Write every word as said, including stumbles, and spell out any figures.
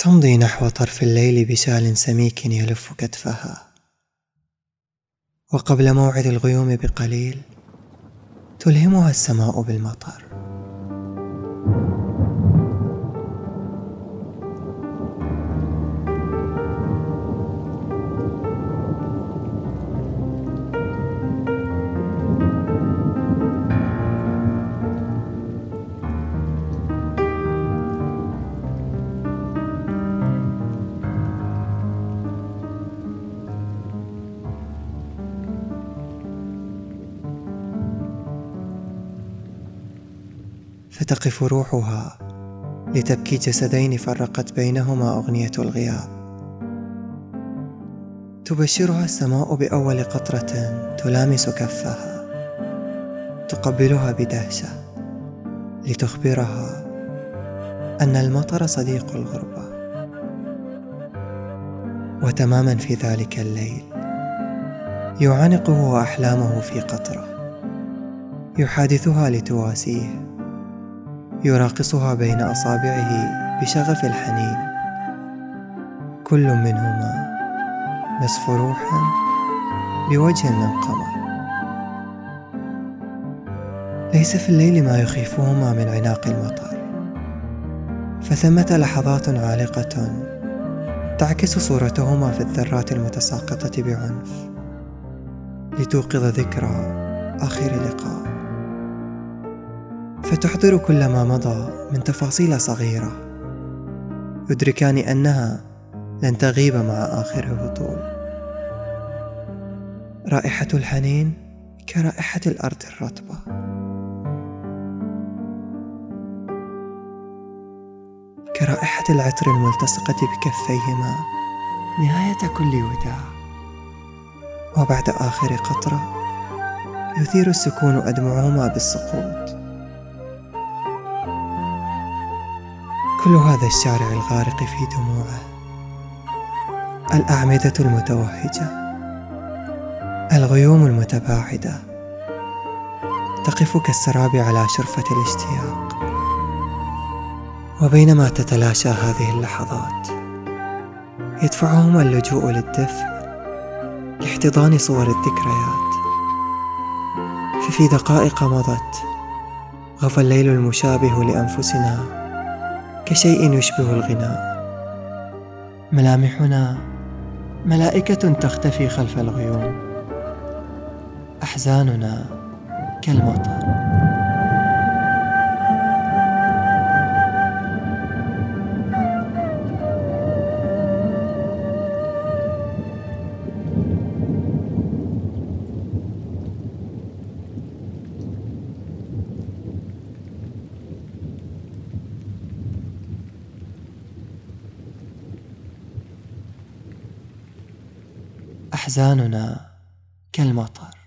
تمضي نحو طرف الليل بسال سميك يلف كتفها، وقبل موعد الغيوم بقليل تلهمها السماء بالمطر. فتقف روحها لتبكي جسدين فرقت بينهما أغنية الغياب. تبشرها السماء بأول قطرة تلامس كفها، تقبلها بدهشة لتخبرها أن المطر صديق الغربة. وتماما في ذلك الليل يعانقه أحلامه في قطرة يحادثها لتواسيه، يراقصها بين أصابعه بشغف الحنين. كل منهما نصف روحا بوجه منقمة. ليس في الليل ما يخيفهما من عناق المطر، فثمة لحظات عالقة تعكس صورتهما في الذرات المتساقطة بعنف لتوقظ ذكرى آخر لقاء، فتحضر كل ما مضى من تفاصيل صغيرة يدركان أنها لن تغيب مع آخر هطول. رائحة الحنين كرائحة الأرض الرطبة. كرائحة العطر الملتصقة بكفيهما نهاية كل وداع. وبعد آخر قطرة يثير السكون أدمعهما بالسقوط. كل هذا الشارع الغارق في دموعه، الأعمدة المتوهجة، الغيوم المتباعدة، تقف كالسراب على شرفة الاشتياق. وبينما تتلاشى هذه اللحظات يدفعهما اللجوء للدفء لاحتضان صور الذكريات. ففي دقائق مضت غفى الليل المشابه لأنفسنا كشيء يشبه الغناء. ملامحنا ملائكة تختفي خلف الغيوم، أحزاننا كالمطر. أحزاننا كالمطر.